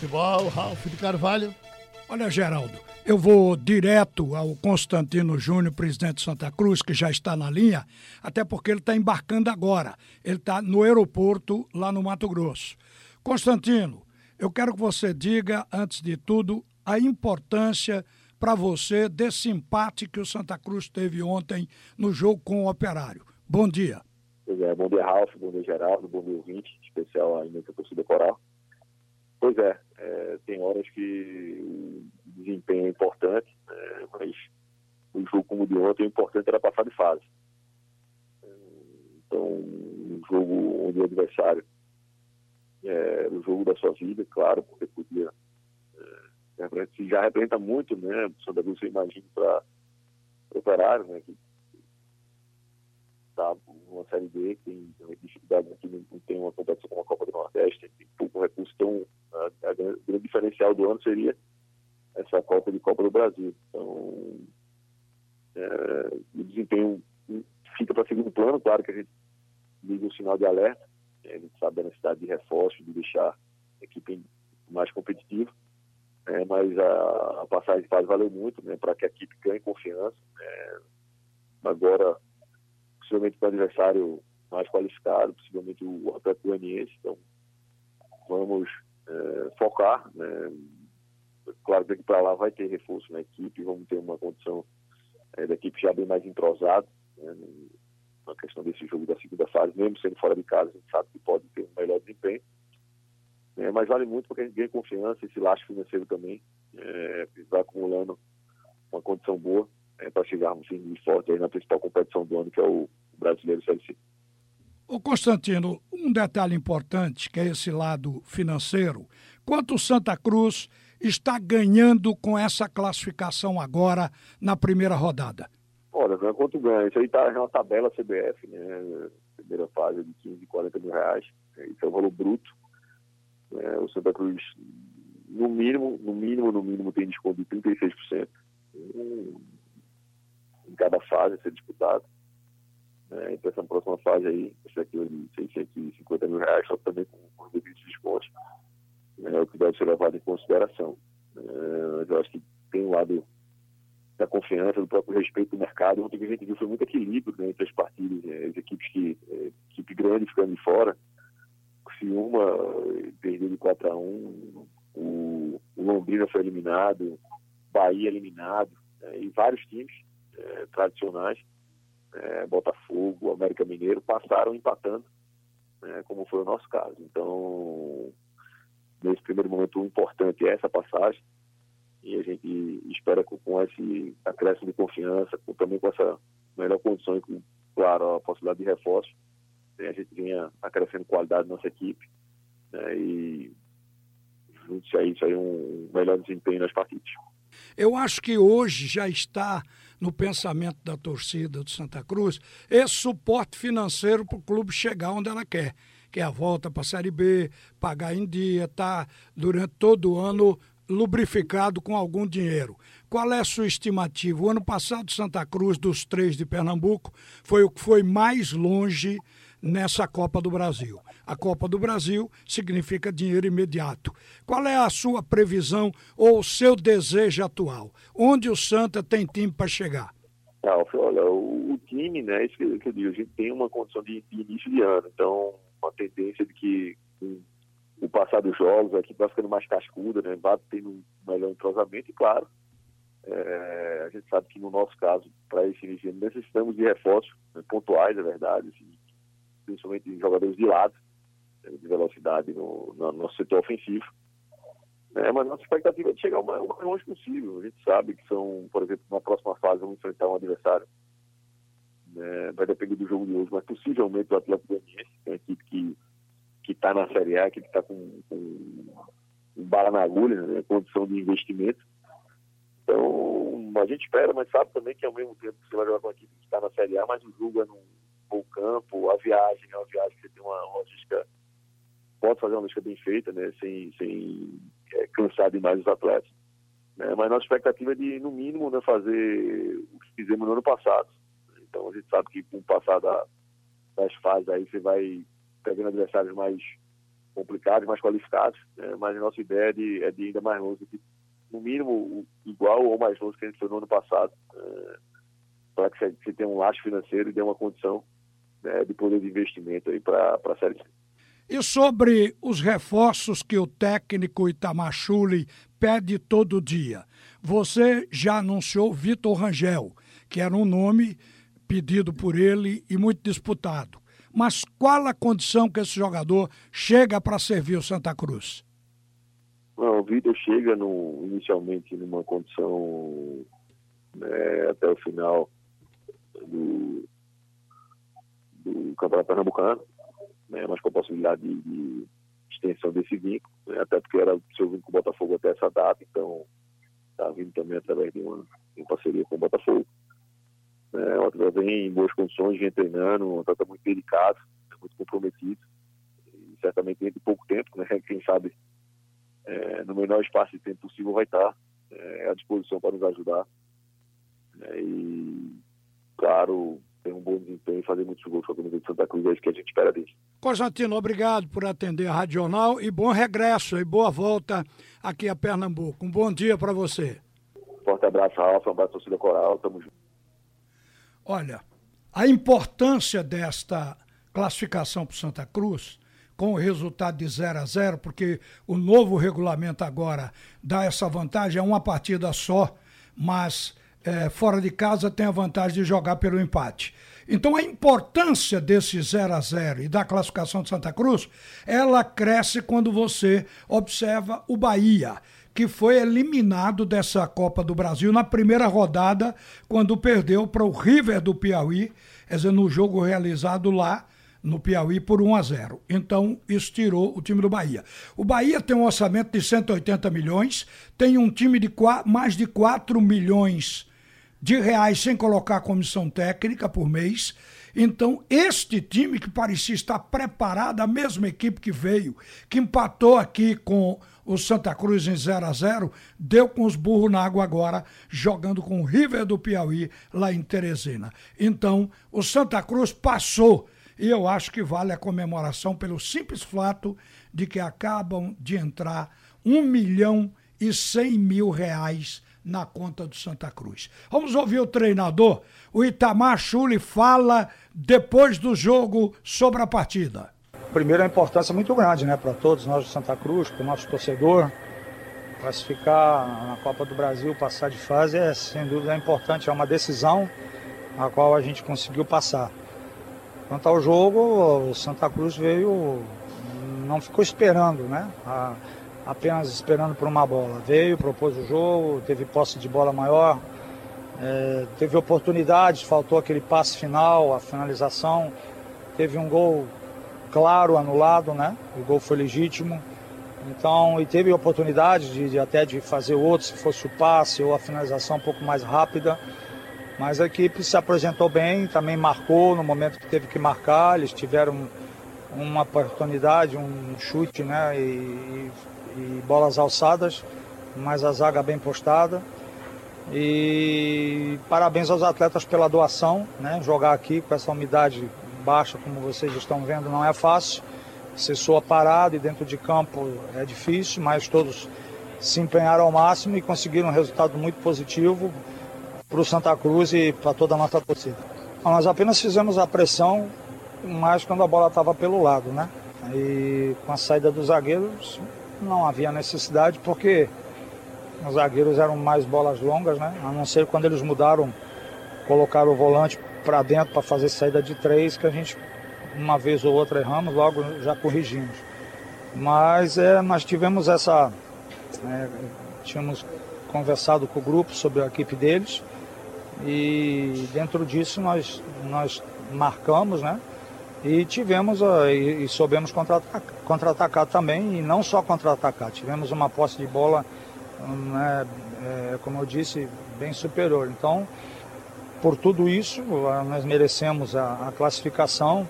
Futebol, Ralph de Carvalho. Olha, Geraldo, eu vou direto ao Constantino Júnior, presidente de Santa Cruz, que já está na linha, até porque ele está embarcando agora. Ele está no aeroporto, lá no Mato Grosso. Constantino, eu quero que você diga, antes de tudo, a importância para você desse empate que o Santa Cruz teve ontem no jogo com o Operário. Bom dia. Pois é, bom dia, Ralf, bom dia, Geraldo, bom dia, ouvinte, em especial ainda que a torcida coral. Pois é, tem horas que o desempenho é importante, mas o jogo como o de ontem, o importante era passar de fase. Então, um jogo onde o adversário era o jogo da sua vida, claro, porque podia... já representa muito, né? O Santa Cruz, eu imagino, para o Operário, né? Que está numa Série B, que tem dificuldade, que não tem uma competição como a Copa do Nordeste, tem pouco recurso, então o grande diferencial do ano seria essa Copa do Brasil. Então, o desempenho fica para segundo plano, claro que a gente liga um sinal de alerta, a gente sabe a necessidade de reforço, de deixar a equipe mais competitiva. Mas a passagem de fase valeu muito, né, para que a equipe ganhe confiança. Agora, possivelmente com o adversário mais qualificado, possivelmente o Atlético Mineiro. Então, vamos focar. Né. Claro que daqui para lá vai ter reforço na equipe, vamos ter uma condição da equipe já bem mais entrosada. Né, na questão desse jogo da segunda fase, mesmo sendo fora de casa, a gente sabe que pode ter um melhor desempenho. Mas vale muito porque a gente ganha confiança, esse laço financeiro também vai acumulando uma condição boa para chegarmos muito forte aí na principal competição do ano, que é o brasileiro Série C. Ô Constantino, um detalhe importante que é esse lado financeiro. Quanto o Santa Cruz está ganhando com essa classificação agora na primeira rodada? Olha, não é quanto ganha. Isso aí está na tabela CBF, né? Primeira fase de 15, 40 mil reais. Isso é o valor bruto. O Santa Cruz, no mínimo, tem desconto de 36% em cada fase a ser disputado. Então, essa próxima fase aí, esse aqui, R$650 mil, só também com os devidos descontos, o que deve ser levado em consideração. Eu acho que tem o lado da confiança, do próprio respeito do mercado. Ontem que a gente viu foi muito equilíbrio, né, entre as partidas, as equipes equipe grande ficando de fora. Uma perdeu de 4-1, o Londrina foi eliminado, Bahia eliminado, e vários times tradicionais, Botafogo, América Mineiro, passaram empatando, como foi o nosso caso. Então, nesse primeiro momento, o importante é essa passagem, e a gente espera com esse acréscimo de confiança, também com essa melhor condição e, com, claro, a possibilidade de reforço, a gente vinha acrescentando qualidade na nossa equipe, e junto-se a isso aí um melhor desempenho nas partidas. Eu acho que hoje já está no pensamento da torcida do Santa Cruz esse suporte financeiro para o clube chegar onde ela quer, que é a volta para a Série B, pagar em dia, tá durante todo o ano lubrificado com algum dinheiro. Qual é a sua estimativa? O ano passado, Santa Cruz, dos três de Pernambuco, foi o que foi mais longe nessa Copa do Brasil. A Copa do Brasil significa dinheiro imediato. Qual é a sua previsão ou o seu desejo atual? Onde o Santa tem time para chegar? Olha, o time, né, isso que eu digo, a gente tem uma condição de início de ano, então uma tendência de que o passar dos jogos, a equipe vai ficando mais cascuda, né, vai tendo um melhor entrosamento e, claro, a gente sabe que no nosso caso, para esse início de ano, necessitamos de reforços, né, pontuais, é verdade, assim, principalmente de jogadores de lado, de velocidade no nosso setor ofensivo. Mas nossa expectativa é de chegar o mais longe possível. A gente sabe que são, por exemplo, na próxima fase vamos enfrentar um adversário, vai depender do jogo de hoje, mas possivelmente o Atlético Mineiro, que é uma equipe que está na Série A, que está com bala na agulha, né, condição de investimento. Então, a gente espera, mas sabe também que ao mesmo tempo você vai jogar com uma equipe que está na Série A, mas o jogo é o campo, a viagem, que você tem uma logística, pode fazer uma logística bem feita, né, sem cansar demais os atletas. Mas nossa expectativa é de, no mínimo, né, fazer o que fizemos no ano passado. Então a gente sabe que com o passar das fases aí você vai pegando adversários mais complicados, mais qualificados, né? Mas a nossa ideia é de ir ainda mais longe, no mínimo igual ou mais longe que a gente foi no ano passado, para que você tenha um laço financeiro e dê uma condição, né, de poder de investimento para a Série C. E sobre os reforços que o técnico Itamar Chuli pede todo dia, você já anunciou Vitor Rangel, que era um nome pedido por ele e muito disputado. Mas qual a condição que esse jogador chega para servir o Santa Cruz? Não, o Vitor chega inicialmente numa condição, né, até o final do Campeonato Pernambucano, né, mas com a possibilidade de extensão desse vínculo, né, até porque era seu vínculo com o Botafogo até essa data, então está vindo também através de uma parceria com o Botafogo. O atleta vem em boas condições, vem treinando, um atleta muito delicado, muito comprometido, e certamente dentro de pouco tempo, né, quem sabe no menor espaço de tempo possível vai estar à disposição para nos ajudar, e claro, ter um bom desempenho e fazer muitos gols com a Comunidade de Santa Cruz, é isso que a gente espera dele. Constantino, obrigado por atender a Rádio Jornal e bom regresso e boa volta aqui a Pernambuco. Um bom dia para você. Forte abraço, Ralf, um abraço à torcida coral, tamo junto. Olha, a importância desta classificação para o Santa Cruz, com o resultado de 0-0, porque o novo regulamento agora dá essa vantagem, é uma partida só, mas fora de casa tem a vantagem de jogar pelo empate. Então a importância desse 0-0 e da classificação de Santa Cruz, ela cresce quando você observa o Bahia, que foi eliminado dessa Copa do Brasil na primeira rodada, quando perdeu para o River do Piauí, quer dizer, no jogo realizado lá no Piauí por 1-0. Então, isso tirou o time do Bahia. O Bahia tem um orçamento de 180 milhões, tem um time de mais de 4 milhões de reais sem colocar a comissão técnica por mês. Então, este time que parecia estar preparado, a mesma equipe que veio, que empatou aqui com o Santa Cruz em 0-0, deu com os burros na água agora, jogando com o River do Piauí lá em Teresina. Então, o Santa Cruz passou, e eu acho que vale a comemoração pelo simples fato de que acabam de entrar 1.100.000 reais na conta do Santa Cruz. Vamos ouvir o treinador, o Itamar Chuli, fala depois do jogo sobre a partida. Primeiro, a importância muito grande, né, para todos nós do Santa Cruz, para o nosso torcedor. Classificar na Copa do Brasil, passar de fase é sem dúvida importante, é uma decisão a qual a gente conseguiu passar. Quanto ao jogo, o Santa Cruz veio, não ficou esperando, né? Apenas esperando por uma bola. Veio, propôs o jogo, teve posse de bola maior, teve oportunidades, faltou aquele passe final, a finalização. Teve um gol claro, anulado, né? O gol foi legítimo. Então, e teve oportunidade de fazer outro, se fosse o passe ou a finalização um pouco mais rápida. Mas a equipe se apresentou bem, também marcou no momento que teve que marcar. Eles tiveram uma oportunidade, um chute, né, e bolas alçadas, mas a zaga bem postada. E parabéns aos atletas pela doação, né? Jogar aqui com essa umidade baixa, como vocês estão vendo, não é fácil. Você soa parado e dentro de campo é difícil, mas todos se empenharam ao máximo e conseguiram um resultado muito positivo para o Santa Cruz e para toda a nossa torcida. Nós apenas fizemos a pressão, mas quando a bola estava pelo lado, né? E com a saída dos zagueiros não havia necessidade, porque os zagueiros eram mais bolas longas, né? A não ser quando eles mudaram, colocaram o volante para dentro para fazer saída de três, que a gente uma vez ou outra erramos, logo já corrigimos. Mas nós tivemos essa... tínhamos conversado com o grupo sobre a equipe deles, e dentro disso nós marcamos, né? E tivemos e soubemos contra-atacar também, e não só contra-atacar, tivemos uma posse de bola, né, como eu disse, bem superior. Então, por tudo isso, nós merecemos a classificação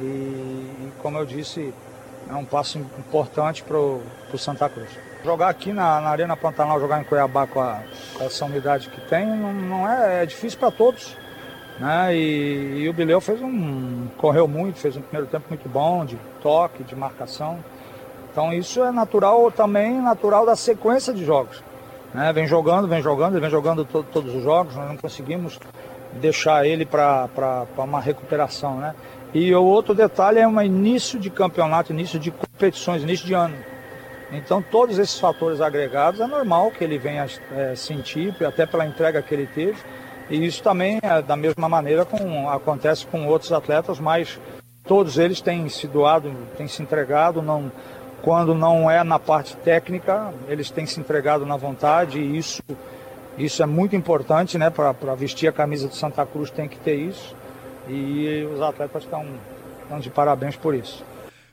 e, como eu disse, é um passo importante para o Santa Cruz. Jogar aqui na Arena Pantanal, jogar em Cuiabá com essa umidade que tem, não é difícil para todos, né? E o Bileu correu muito, fez um primeiro tempo muito bom, de toque, de marcação. Então isso é natural também, natural da sequência de jogos. Né? Ele vem jogando todos os jogos, nós não conseguimos deixar ele para uma recuperação. Né? E o outro detalhe é um início de campeonato, início de competições, início de ano. Então todos esses fatores agregados é normal que ele venha sentir, até pela entrega que ele teve. E isso também é da mesma maneira acontece com outros atletas, mas todos eles têm se doado, têm se entregado, não... Quando não é na parte técnica, eles têm se entregado na vontade e isso é muito importante, né? Para vestir a camisa do Santa Cruz tem que ter isso e os atletas estão de parabéns por isso.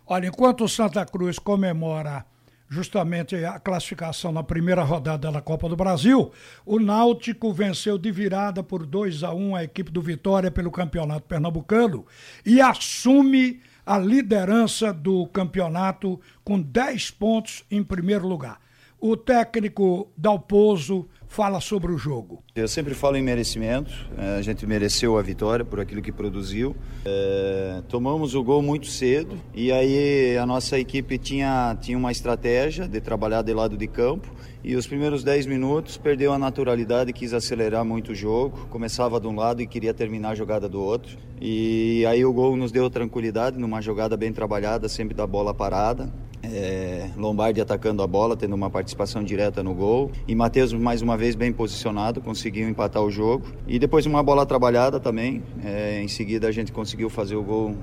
Olha, enquanto o Santa Cruz comemora justamente a classificação na primeira rodada da Copa do Brasil, o Náutico venceu de virada por 2-1 a equipe do Vitória pelo Campeonato Pernambucano e assume a liderança do campeonato com 10 pontos em primeiro lugar. O técnico Dalpozo fala sobre o jogo. Eu sempre falo em merecimento, a gente mereceu a vitória por aquilo que produziu. Tomamos o gol muito cedo e aí a nossa equipe tinha uma estratégia de trabalhar de lado de campo e os primeiros 10 minutos perdeu a naturalidade, quis acelerar muito o jogo, começava de um lado e queria terminar a jogada do outro. E aí o gol nos deu tranquilidade numa jogada bem trabalhada, sempre da bola parada. Lombardi atacando a bola, tendo uma participação direta no gol, e Matheus mais uma vez bem posicionado, conseguiu empatar o jogo e depois uma bola trabalhada também, em seguida a gente conseguiu fazer o gol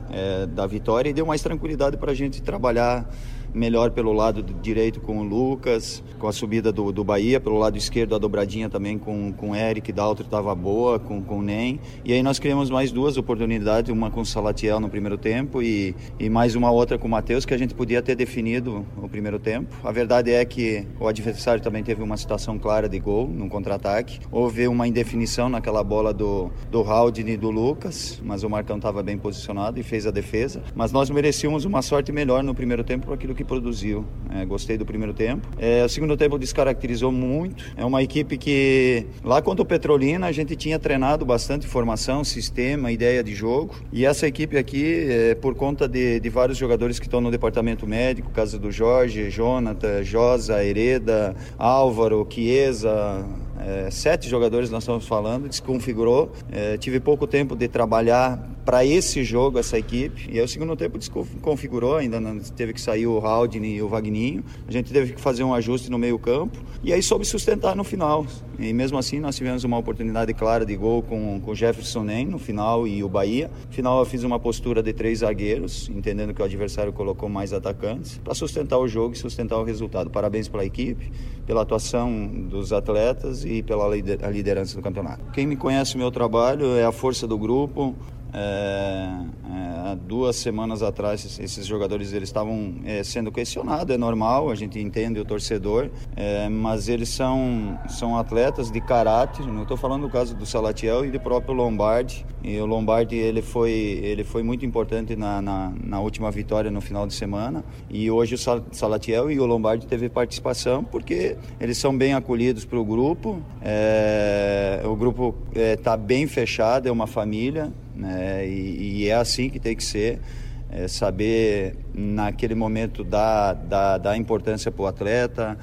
da vitória e deu mais tranquilidade para a gente trabalhar melhor pelo lado direito com o Lucas, com a subida do Bahia, pelo lado esquerdo a dobradinha também com o Eric Daltro estava boa, com o Nen, e aí nós criamos mais duas oportunidades, uma com o Salatiel no primeiro tempo e mais uma outra com o Matheus, que a gente podia ter definido o primeiro tempo. A verdade é que o adversário também teve uma situação clara de gol num contra-ataque, houve uma indefinição naquela bola do Haldine e do Lucas, mas o Marcão estava bem posicionado e fez a defesa, mas nós merecíamos uma sorte melhor no primeiro tempo por aquilo que produziu. Gostei do primeiro tempo. O segundo tempo descaracterizou muito. É uma equipe que, lá contra o Petrolina, a gente tinha treinado bastante formação, sistema, ideia de jogo. E essa equipe aqui, por conta de vários jogadores que estão no departamento médico, caso do Jorge, Jonathan, Josa, Hereda, Álvaro, Chiesa... 7 jogadores nós estamos falando, desconfigurou, tive pouco tempo de trabalhar para esse jogo, essa equipe, e aí o segundo tempo desconfigurou, ainda não, teve que sair o Haldini e o Vagninho, a gente teve que fazer um ajuste no meio campo, e aí soube sustentar no final, e mesmo assim nós tivemos uma oportunidade clara de gol com o Jefferson Nen no final e o Bahia, no final eu fiz uma postura de 3 zagueiros, entendendo que o adversário colocou mais atacantes, para sustentar o jogo e sustentar o resultado. Parabéns pela equipe, pela atuação dos atletas e pela liderança do campeonato. Quem me conhece o meu trabalho é a força do grupo. Há 2 semanas atrás esses jogadores eles estavam sendo questionados, é normal, a gente entende o torcedor, mas eles são atletas de caráter, não estou falando do caso do Salatiel e do próprio Lombardi, e o Lombardi ele foi muito importante na última vitória no final de semana, e hoje o Salatiel e o Lombardi teve participação porque eles são bem acolhidos para o grupo, o grupo está bem fechado, é uma família, né? E é assim que tem que ser, saber naquele momento dar importância para o atleta,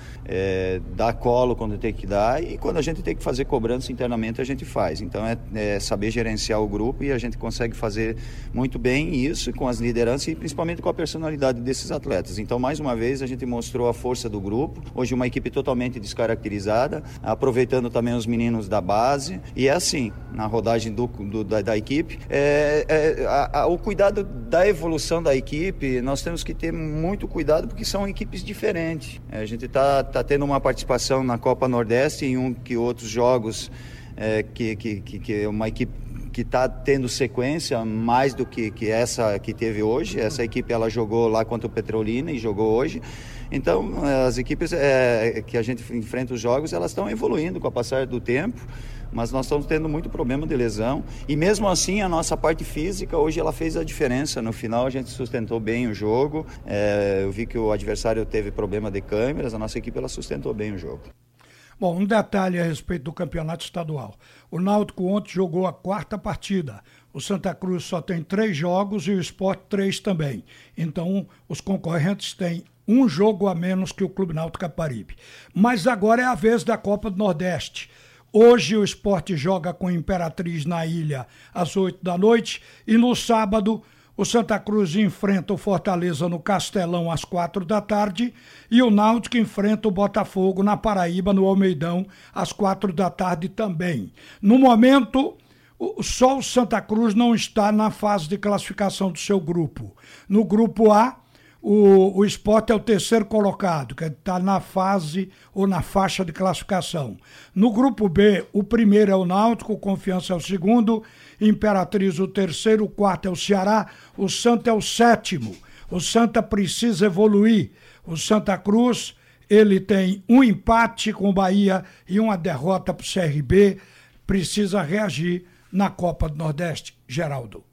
dar colo quando tem que dar, e quando a gente tem que fazer cobrança internamente a gente faz. Então é saber gerenciar o grupo, e a gente consegue fazer muito bem isso com as lideranças e principalmente com a personalidade desses atletas. Então mais uma vez a gente mostrou a força do grupo, hoje uma equipe totalmente descaracterizada, aproveitando também os meninos da base, e é assim, na rodagem da equipe, o cuidado da evolução da equipe, nós temos que ter muito cuidado porque são equipes diferentes. A gente está tendo uma participação na Copa Nordeste em um que outros jogos que uma equipe que está tendo sequência mais do que essa que teve hoje. Essa equipe ela jogou lá contra o Petrolina e jogou hoje. Então as equipes que a gente enfrenta os jogos, elas estão evoluindo com a passagem do tempo, mas nós estamos tendo muito problema de lesão, e mesmo assim a nossa parte física hoje ela fez a diferença. No final a gente sustentou bem o jogo, eu vi que o adversário teve problema de câmeras, a nossa equipe ela sustentou bem o jogo. Bom, um detalhe a respeito do campeonato estadual, o Náutico ontem jogou a 4ª partida, o Santa Cruz só tem 3 jogos e o Sport 3 também, então os concorrentes têm um jogo a menos que o Clube Náutico Caparibe. Mas agora é a vez da Copa do Nordeste. Hoje o Sport joga com o Imperatriz na ilha às 20h e no sábado o Santa Cruz enfrenta o Fortaleza no Castelão às 16h e o Náutico enfrenta o Botafogo na Paraíba, no Almeidão, às 16h também. No momento, só o Santa Cruz não está na fase de classificação do seu grupo. No grupo A, o Sport é o terceiro colocado, que está na fase ou na faixa de classificação. No grupo B, o primeiro é o Náutico, o Confiança é o segundo, Imperatriz o terceiro, o quarto é o Ceará, o Santa é o sétimo. O Santa precisa evoluir. O Santa Cruz, ele tem um empate com o Bahia e uma derrota para o CRB, precisa reagir na Copa do Nordeste, Geraldo.